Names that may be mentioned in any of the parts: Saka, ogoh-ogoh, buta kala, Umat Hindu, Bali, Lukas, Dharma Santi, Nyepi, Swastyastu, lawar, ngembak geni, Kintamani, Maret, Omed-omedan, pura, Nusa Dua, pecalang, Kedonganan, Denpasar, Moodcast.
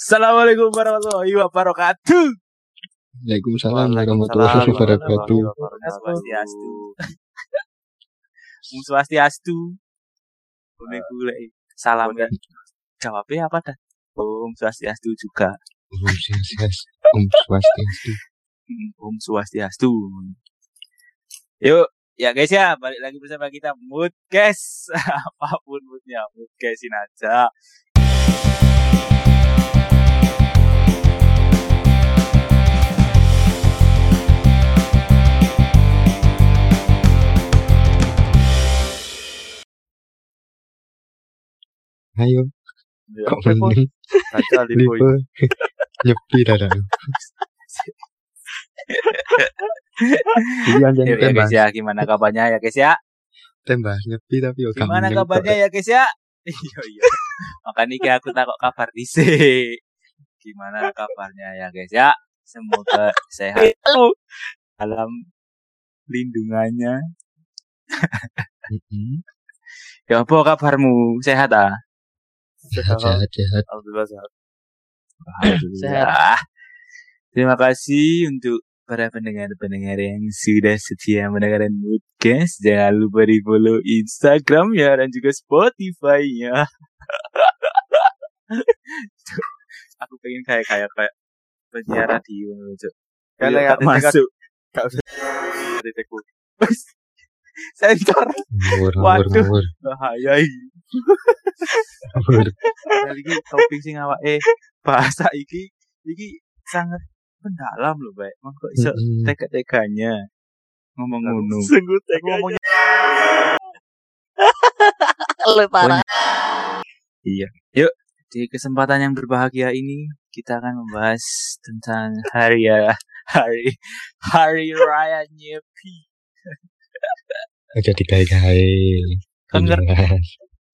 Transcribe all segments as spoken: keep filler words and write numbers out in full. Assalamualaikum warahmatullahi wabarakatuh. Waalaikumsalam warahmatullahi wabarakatuh. Om Swastyastu. Om Swastyastu. Boleh boleh. Salam. Jawabnya apa dah? Om Swastyastu juga. Om Swastyastu. Om Swastyastu. Om Swastyastu. Yuk, ya guys ya, balik lagi bersama kita Moodcast. Apapun moodnya, Moodcastin aja. Ayo, ya, kok mending kacau lipo Nyepi dadang. Iya guys ya, gimana kabarnya ya guys ya? Tembak Nyepi tapi oke. Gimana kabarnya ya guys ya? Iya iya. Makanya kayak aku takut kabar dhisik. Gimana kabarnya ya guys ya? Semoga sehat dalam lindungannya. Ya apa kabarmu? Sehat ah? Sehat-sehat. Alhamdulillah sehat. Alhamdulillah. Terima kasih untuk para pendengar-pendengar yang sudah setia mendengarkan Moodcast. Jangan lupa di follow Instagram ya dan juga Spotify ya. Aku pengen kayak kayak kayak penyiar radio gitu. Karena nggak masuk. Detekku. Sensor. Waduh. Bahaya ini. Lagi topik sing awake bahasa iki iki sangat mendalam lho, Pak. Monggo iso teka-tekanya ngomong ngono. Sungguh tekanya. Lu parah. Iya. Yuk, di kesempatan yang berbahagia ini kita akan membahas tentang hari ya, hari hari raya Nyepi. Aja digawe-gawe.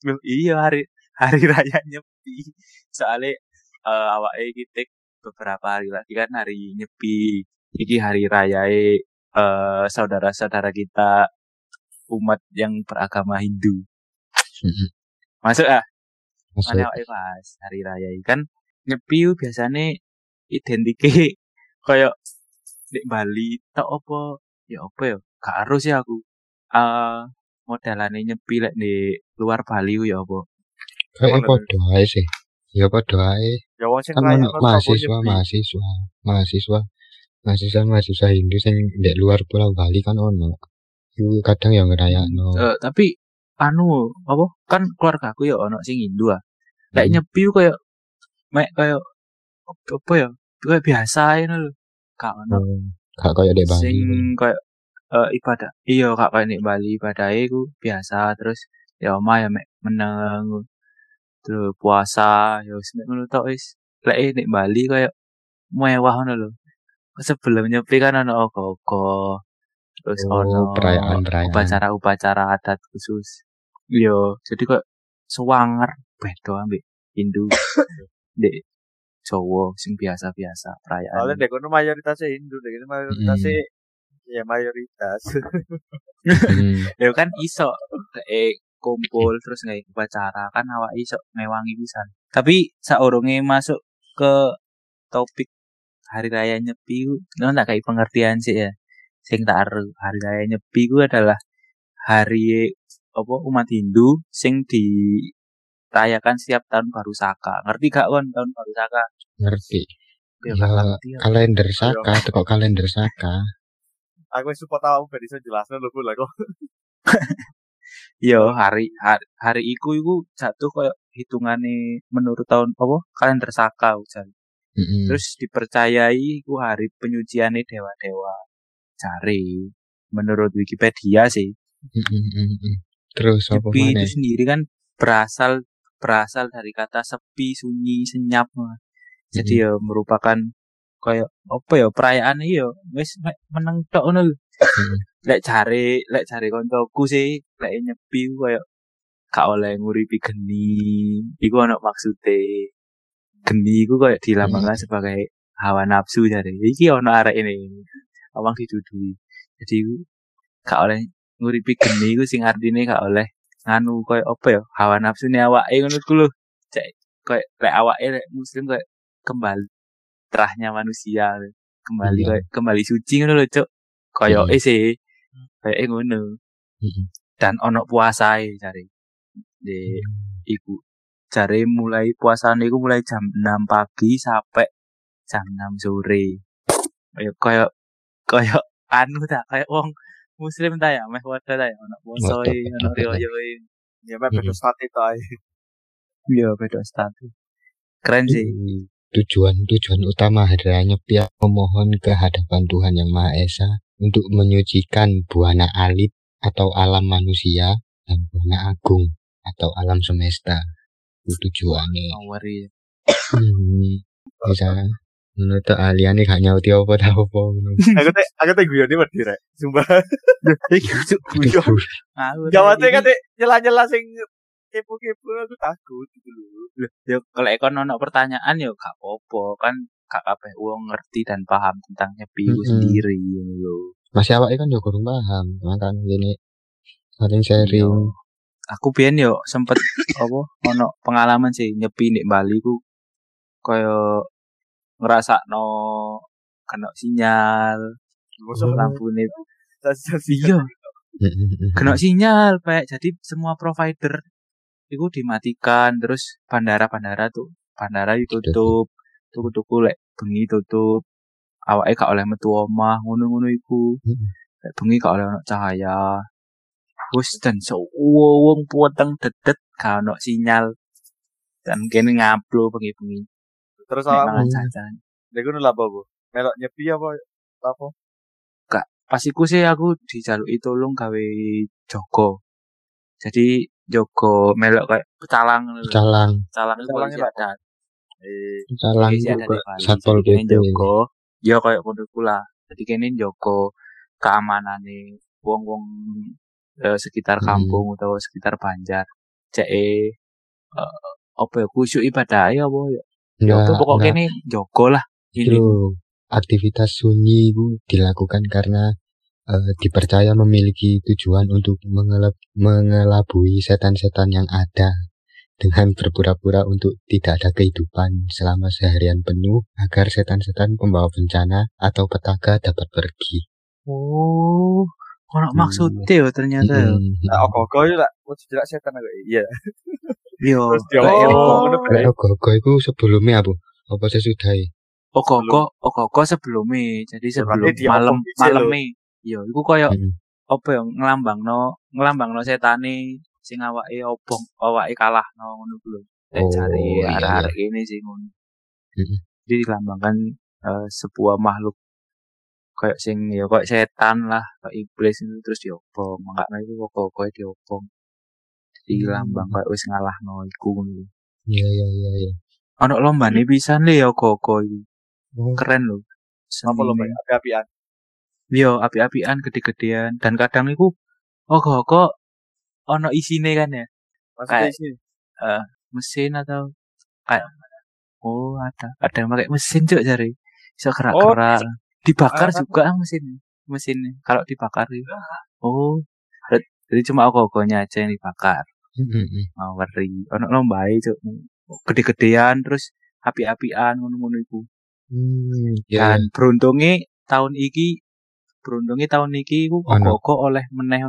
Loh, iya hari hari raya Nyepi. Soalnya uh, awake kita beberapa hari lagi kan hari Nyepi. Iki hari raya uh, saudara-saudara kita umat yang beragama Hindu. Mm-hmm. Masuk ah. Mana awake pas hari raya kan Nyepi biasanya identike koyo di Bali tok apa ya apa ya gak harus ya aku. Uh, modelane Nyepi lek di luar Bali ya apa? Kayak padha ae sih. Ya padha ae. Ya wong sing kaya mahasiswa, mahasiswa, mahasiswa, mahasiswa, mahasiswa Hindu sing di luar Pulau Bali kan ono. Iku kadang ya ngrayakno. Uh, tapi anu apa? Kan keluargaku ya ono sing Hindu ah. Lek Nyepi kaya mek kaya apa ya? Kaya biasa ae lho. Gak ono. Gak kaya di Bali. Sing kaya Uh, ibadah, iya kak kaya nek Bali ibadahe ku biasa terus ya omah ya mek meneng terus puasa ya wis mek ngono tok wis lek nek Bali kaya mewah ngono lho sebelum Nyepi kan ono ogoh-ogoh terus oh, ono perayaan-perayaan upacara-upacara adat khusus yo jadi kok suwanger beda ambek Hindu dek Jawa sing biasa-biasa perayaan oleh dek kono mayoritas Hindu dek mayoritas hmm. Ya mayoritas. hmm. Ya kan iso eh kumpul terus nggae upacara kan awak iso mewangi pisan. Tapi saurunge masuk ke topik hari raya Nyepi, ngono tak kai pengertian sih ya. Sing tak hari raya Nyepi ku adalah hari apa umat Hindu sing dirayakan setiap tahun baru Saka. Ngerti gak kon tahun baru Saka? Ngerti. Ya, ya, kalender Saka, teko kalender Saka. Aku support awakmu ben iso jelasno lho lho kok. Yo hari hari, hari iku iku jatuh koyo hitungane menurut tahun apa kalender Saka jan. Mm-hmm. Terus dipercayai iku hari penyuciane dewa-dewa. Cari menurut Wikipedia sih. Mm-hmm. Terus apa meneh? Nyepi itu sendiri kan berasal berasal dari kata sepi, sunyi, senyap. Jadi mm-hmm. yo merupakan kayak apa ya perayaan iki yo wis meneng tok ngono lho. Lek jare lek jare kancaku sih lek Nyepi kaya gak oleh nguripi geni. Iku ana maksude. Geni iku kaya dilambangkan hmm. sebagai hawa nafsu jare. Iki ana arek ini. Awang didudui. Jadi gak oleh nguripi geni iku sing artine gak oleh nganu kaya apa ya hawa nafsune awake ngono ku lho. Cek kaya lek awake lek muslim kaya kembali terahnya manusia, kembali yeah. kembali suci ngono lho, Cuk. Koyoke sih. Kayak ngono. Dan ono puasae jare. Di iku jare mulai puasane iku mulai jam enam pagi sampai jam enam sore. Kayak kayak kayak anu ta, kayak wong muslim ta ya, meh wadah ta ya, ono puasoi, ono riyoyoe. Ya meh bedo sate ta. Iya, bedo sate. Keren sih. Tujuan-tujuan utama adalah Nyepi memohon ke hadapan Tuhan Yang Maha Esa untuk menyucikan buana alit atau alam manusia dan buana agung atau alam semesta. Itu tujuannya. Awari. Misalnya, menurut aliane gak nyauti apa-apa. Aku teh aku teh guyone wedi rek. Sumpah. Iki guyon. Jawate kate nyela-nyela sing kepo-kepo aku takut gitu loh. Ya kalau ekon ono pertanyaan ya gak apa-apa, kan gak kabeh wong ngerti dan paham tentang Nyepi mm-hmm. sendiri lho. Masih awake kan yo kurang paham, makane ngene saling sharing. Yo, aku biyen yo sempet apa ono pengalaman sih Nyepi nek Bali ku koyo ngrasakno kena sinyal, lampune yo. Kena sinyal, Pak. Jadi semua provider iku dimatikan, terus bandara-bandara tuh bandara ditutup, tuku-tuku lek bengi tutup, awake gak oleh metu omah, ngono-ngono iku. Lek bengi gak oleh ono cahaya. Wis ten wong puweteng dedet gak ono sinyal. Dan kene ngablo bengi-bengi. Terus awakmu jajan. Lek ngono lha apa? Melok Nyepi apa apa? Gak, pas iku sih aku dijaluki tolong gawe jogo. Jadi jogo melok kayak pecalang pecalang pecalang itu paling ada pecalang juga satpol P P jogo ya kayak kondukku lah, jadi kene jogo keamanane wong-wong eh, sekitar kampung hmm. atau sekitar Banjar cek eh, apa ya khusyuk ibadah ya apa ya itu pokoknya kene jogo lah ini. Aktivitas sunyi bu dilakukan karena Uh, dipercaya memiliki tujuan untuk mengelab, mengelabui setan-setan yang ada dengan berpura-pura untuk tidak ada kehidupan selama seharian penuh agar setan-setan pembawa bencana atau petaka dapat pergi. Oh, ono maksudnya ya ternyata. Ogoh-ogoh itu lah, maksudnya setan agak iya. Yo, ogoh-ogoh itu sebelumnya apa? Apa sesudahnya? Ogoh-ogoh, ogoh-ogoh sebelumnya, jadi sebelum malam malamnya. Yo, iku koyo hmm. apa ya ngelambangno ngelambangno setane sing awake obong, awake kalah ngono ku lho. Nek jare arek-arek kene sing ngono. Heeh. Jadi dilambangkan uh, sebuah makhluk koyo sing ya koyo setan lah, koyo iblis itu terus diobong, makane iku kok-kok diobong. Dilambang koyo wis ngalahno iku ngono. Iya iya iya iya. Ono lombane pisan le ya kok-kok iki. Keren lho. Apa lomba api-apian? Yo, api-apian gede-gedean dan kadang iku ogoh-ogoh ono isine kan ya. Maksudnya isine? Uh, mesin atau kayak oh ada ada yang pakai mesin cuk jare. Iso gerak-gerak. Oh, dibakar ah, juga ah mesin. Mesinnya kalau dibakar itu. Oh, jadi cuma ogoh-ogohnya aja yang dibakar. Heeh. Oh, weri. Ono lombae cuk. Gede-gedean terus api-apian ngono-ngono iku. Hmm, yeah. Dan beruntunge tahun iki beruntungnya tahun ini aku ogoh-ogoh oleh meneh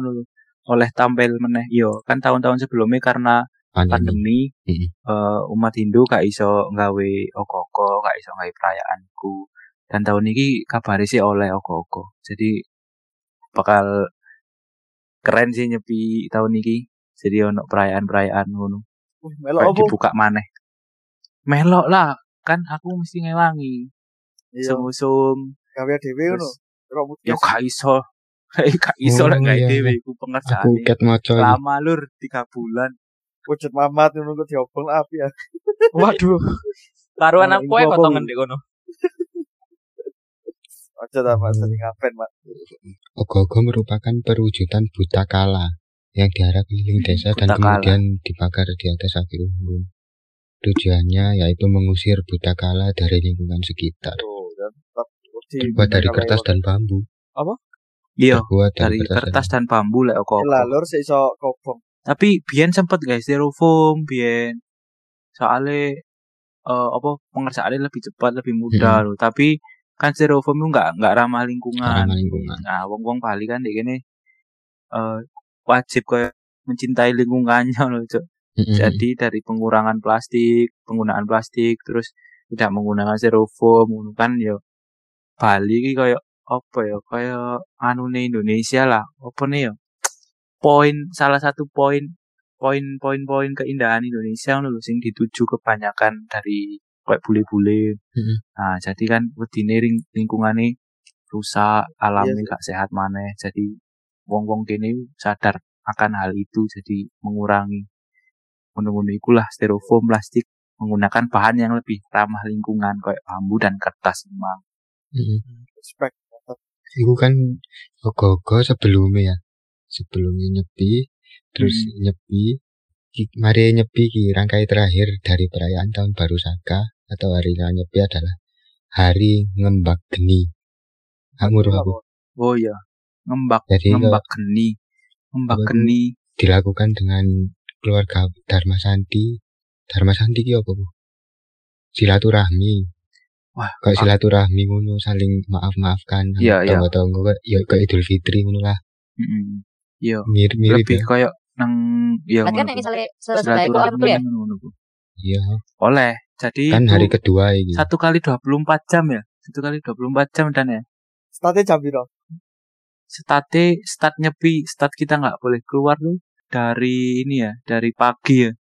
oleh tampil meneh yo kan tahun-tahun sebelumnya karena pandemi, pandemi mm-hmm. uh, umat Hindu gak iso nggawe ogoh-ogoh, gak iso nggawe perayaanku dan tahun ini kabare sih oleh ogoh-ogoh jadi bakal keren sih Nyepi tahun ini jadi ono perayaan-perayaan ngono melok dibuka maneh melok lah kan aku mesti ngewangi sung-sung gawe dhewe ngono. Yo gak iso. Gak iso lek gawe dhewe iku pengerjaane. Lama lur tiga bulan. Wujud mamat ngono kok diobong api ya. Waduh. Karo anak kowe potongan ndek kono. Aja ta Mas sing ngapen, Mas. Ogoh-ogoh merupakan perwujudan buta kala yang diarak keliling desa buta dan kemudian kala dibakar di atas api unggun. Tujuannya yaitu mengusir buta kala dari lingkungan sekitar. Oh, dan terbuat dari kertas dan bambu. Apa? Iya, dari kertas dan bambu lek ogoh. Lalur sik iso kobong. Tapi biyen sempet guys styrofoam biyen. Soale uh, apa pengerjaannya lebih cepat, lebih mudah hmm. loh. Tapi kan styrofoam itu enggak enggak ramah lingkungan. Ramah lingkungan. Nah, wong-wong Bali kan dikene uh, wajib koyo mencintai lingkungannya loh, Cuk. Mm-hmm. Jadi dari pengurangan plastik, penggunaan plastik, terus tidak menggunakan styrofoam kan ya. Bali iki koyo apa ya? Koyo anune Indonesia lah. Apa ne ya? Poin salah satu poin poin-poin-poin keindahan Indonesia lho sing dituju kebanyakan dari kayak bule-bule. Mm-hmm. Nah, jadi kan wedine lingkungane rusak, alamnya yes. gak sehat maneh. Jadi wong-wong kene sadar akan hal itu, jadi mengurangi ngono-ngono ikulah styrofoam plastik menggunakan bahan yang lebih ramah lingkungan kayak bambu dan kertas memang. Heeh. Mm-hmm. Respect. Iku kan ogoh-ogoh sebelumnya ya. Sebelumnya Nyepi, terus hmm. Nyepi Mari Nyepi ki rangkai terakhir dari perayaan Tahun Baru Saka atau hari Nyepi adalah hari ngembak geni. Amur aku. Oh iya, ngembak Jadi, ngembak geni. Ngembak geni dilakukan dengan keluarga Dharma Santi. Dharma Santi ki apa, Bu? Silaturahmi. Wah, kok silaturahmi ngono saling maaf-maafkan. Iya, iya. Atau enggak ya kayak Idul Fitri ngono lah. Heeh. Iya. Mirip-mirip. Lebih ya. Kayak nang ya kan misalnya selesai kok ya. Iya. Oleh. Jadi kan hari kedua iki. satu kali dua puluh empat jam ya. satu kali dua puluh empat jam dan ya. Starte jam piro? Starte start Nyepi, start kita enggak boleh keluar tuh dari ini ya, dari pagi ya.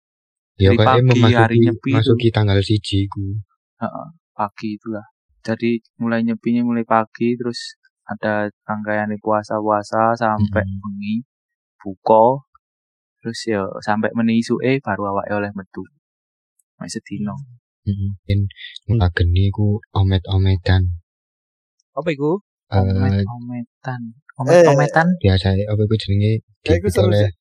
Dari ya, pagi memasuki, hari Nyepi. Masuki tanggal satu iku. Heeh, pagi itulah. Jadi mulai nyepinya mulai pagi terus ada rangkaian puasa-puasa sampai hmm. bengi buka terus ya sampai menisuke baru awake oleh metu. Mek sedina. Heeh. Yen ngageni ku omed-omedan. Apa iku? Omed-omedan. Omed-omedan biasa apa iku jenenge oleh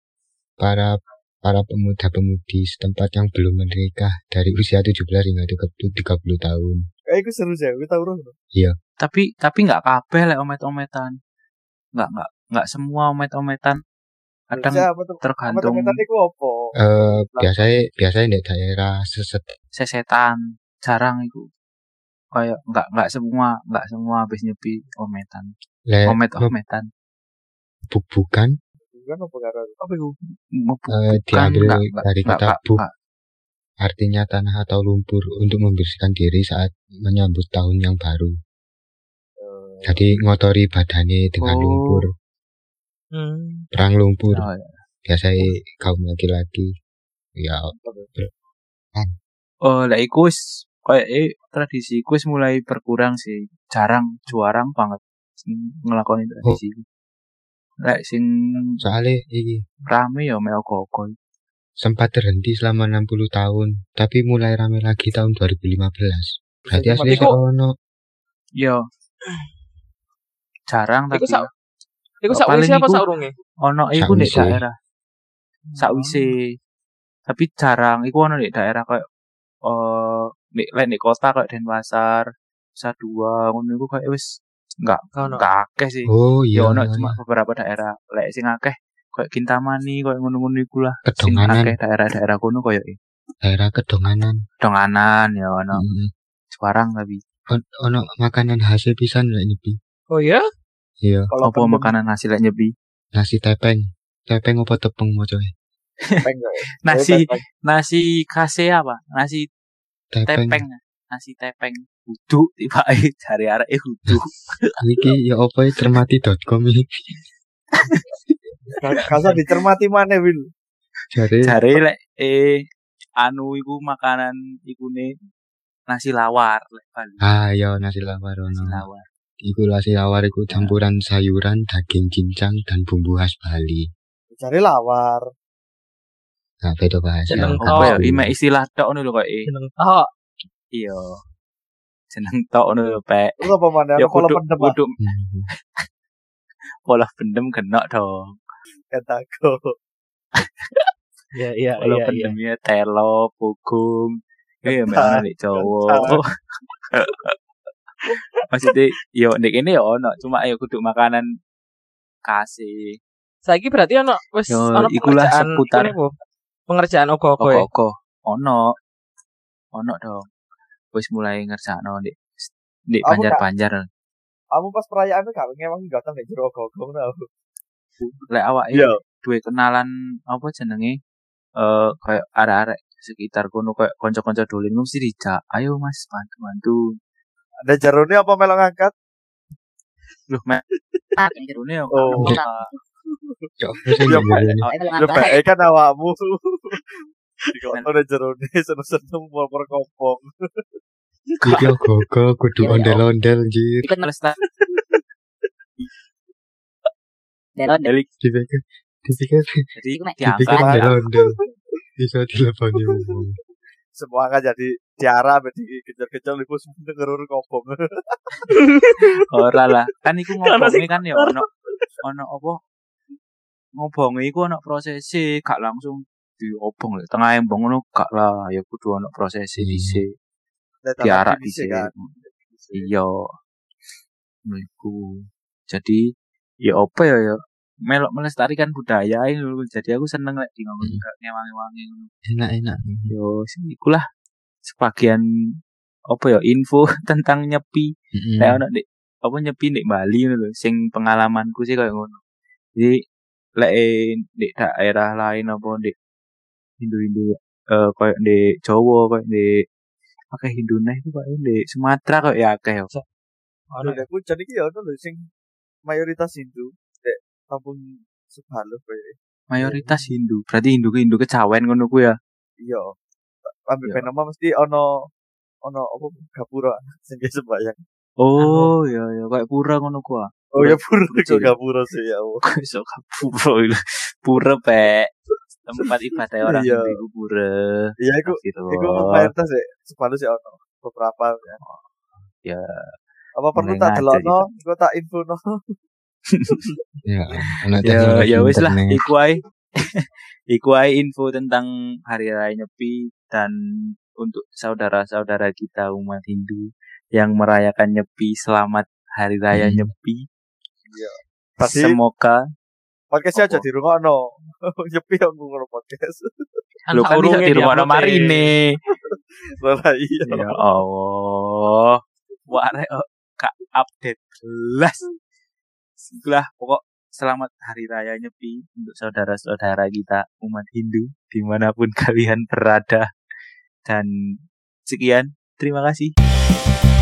para para pemuda-pemudi setempat yang belum menikah dari usia tujuh belas hingga tiga puluh tahun. Eh, iku seru ya, kita urung. Iya. Tapi tapi enggak kabeh lek omet-ometan. Enggak enggak enggak semua omet-ometan. Kadang tergantung. Omet-ometan iku opo? Eh, biasanya biasanya nek daerah seset sesetan, jarang iku. Kayak enggak enggak semua, enggak semua habis Nyepi ometan. Omet-ometan. Bubukan? Bubukan opo karo? Apa iku? Eh, diambil dari kata bub. Artinya tanah atau lumpur untuk membersihkan diri saat menyambut tahun yang baru. Jadi ngotori badane dengan oh. lumpur. Hmm. Perang lumpur. Oh, ya. Biasanya kaum laki-laki. Ya. Oh, lah iku wis koyoke tradisi iku wis mulai berkurang sih. Jarang, jarang banget sing nglakoni tradisi iku. Oh. Lek sing soalé iki rame ya mek ogoh-ogoh. Sempat terhenti selama enam puluh tahun, tapi mulai rame lagi tahun dua ribu lima belas. Berarti asli ono. Ya. Jarang tapi. Iku sakwise apa saurunge? Ono iku nek daerah. Sakwise. Tapi jarang iku ono nek daerah kayak eh nek nek kota kayak Denpasar, Nusa Dua ngono iku kayak wis enggak enggak akeh sih. Oh iya. Ya ono cuma beberapa daerah. Lek sing akeh kayak Kintamani kayak ngono-ngono iku lah. Sing akeh daerah-daerah kono koyo iki. Daerah Kedonganan. Kedonganan ya ono. Hmm. Sekarang tapi ono makanan khas pisan lek Nyepi. Oh ya? Iya. Kalau apa makanan nasi lek Nyepi? Nasi tepeng. Tepeng apa tepung moco? Tepeng. Nasi nasi khase apa? Nasi tepeng. tepeng. Nasi tepeng. Uduk tibake jare areke uduk. Iki ya apa cermati dot com iki. Kasar dicermati maneh, Wil. Jare jare lek eh anu iku makanan ikune nasi lawar lek Bali. Ah iya nasi lawar ono. Nasi lawar. Iku nasi lawar iku campuran sayuran, daging cincang dan bumbu khas Bali. Cari lawar. Nah, beda bahasa. Jeneng tok iki mek istilah tok ngono lho koke. Jeneng tok. Iya. Jeneng tok ngono lho, Pak. Iku apa maneh aku pola pendem. Pola pendem genok dong. Kataku. Ya iya iya. Pola pendemnya telo, pugum. Iya mek ana nek Jawa. Maksudnya, yo nek ini yo ono, cuma ayo kudu makanan kasih. Saiki berarti ono wis ono pengerjaan seputar pengerjaan ogoh-ogoh. Ogoh-ogoh. Ono. Ono dong. wis mulai ngersakno dik dik panjar-panjar. Kamu pas perayaan gak ngewang gotong nek jero ogoh-ogoh tau. Lek awake yeah. duwe kenalan apa jenenge eh koyo arek-arek sekitar kono koyo kanca-kanca dolen mesti dijak. Ayo Mas, bantu-bantu. Ada jarone apa melok ngangkat? Loh, Mas. Ada jarone apa? Yo, lebih kan awakmu. Ada jerone seneng-seneng mor-mor kompong. Kudu ogoh-ogoh, kudu ondel-ondel anjir. Iku ngelestak. Ondel-ondel dipikir, dipikir. Jadi diangkat ondel-ondel. Bisa dileboni umum. Semua kan jadi tiara ben dikejar-kejar iku seneng ngeruru kompong. Ora lah, kan iku ngomongin kan ya ono ono apa? Ngobonge iku ono prosesi, gak langsung diobong lho. Tengah embong ngono gak lah, ya kudu ono prosesi dhisik. Diarak dhisik. Iya. Niku. Jadi ya apa ya ya melok melestarikan budaya lho. Jadi aku seneng lek dingongkon gak ngewangi-wangi ngono. Enak-enak. Yo sing ikulah sebagian apa ya info tentang Nyepi. Kayak ono nek apa Nyepi nek Bali ngono lho. Sing pengalamanku sih kaya ngono. Jadi lek di daerah lain apa di Hindu-Hindu eh koyo di Jawa koyo di akeh Hindune iku koyo di Sumatera koyo ya akeh. Ono lek kucen iki ya ono lho sing mayoritas Hindu dek kampung Sebalo koyo. Mayoritas Hindu, berarti Hindu Hindu kecawen ngono ku ya. Iya. Ambek penama mesti ono ono apa gapura sing sembayang. Oh iya iya koyo pura ngono ku. Oh ya pura juga pura sih ya. Iso pura. Pura pek. Tempat ibadah orang ibu pura. Iya iku iku mayoritas sih Sepalo sih ono beberapa ya. Ya. Apa perlu tak delokno, iku tak infono. Ya, ya ya wis lah iku ae. Iku ae info tentang hari raya Nyepi dan untuk saudara-saudara kita umat Hindu yang merayakan Nyepi, selamat hari raya hmm. Nyepi. Iya. Pasti semoga podcast aja dirungokno. Nyepi aku ngono podcast. Lho kan bisa dirungokno marine. Lah iya. Ya Allah. Warek gak update belas. Sebelah pokok selamat hari raya Nyepi untuk saudara-saudara kita umat Hindu dimanapun kalian berada. Dan sekian, terima kasih.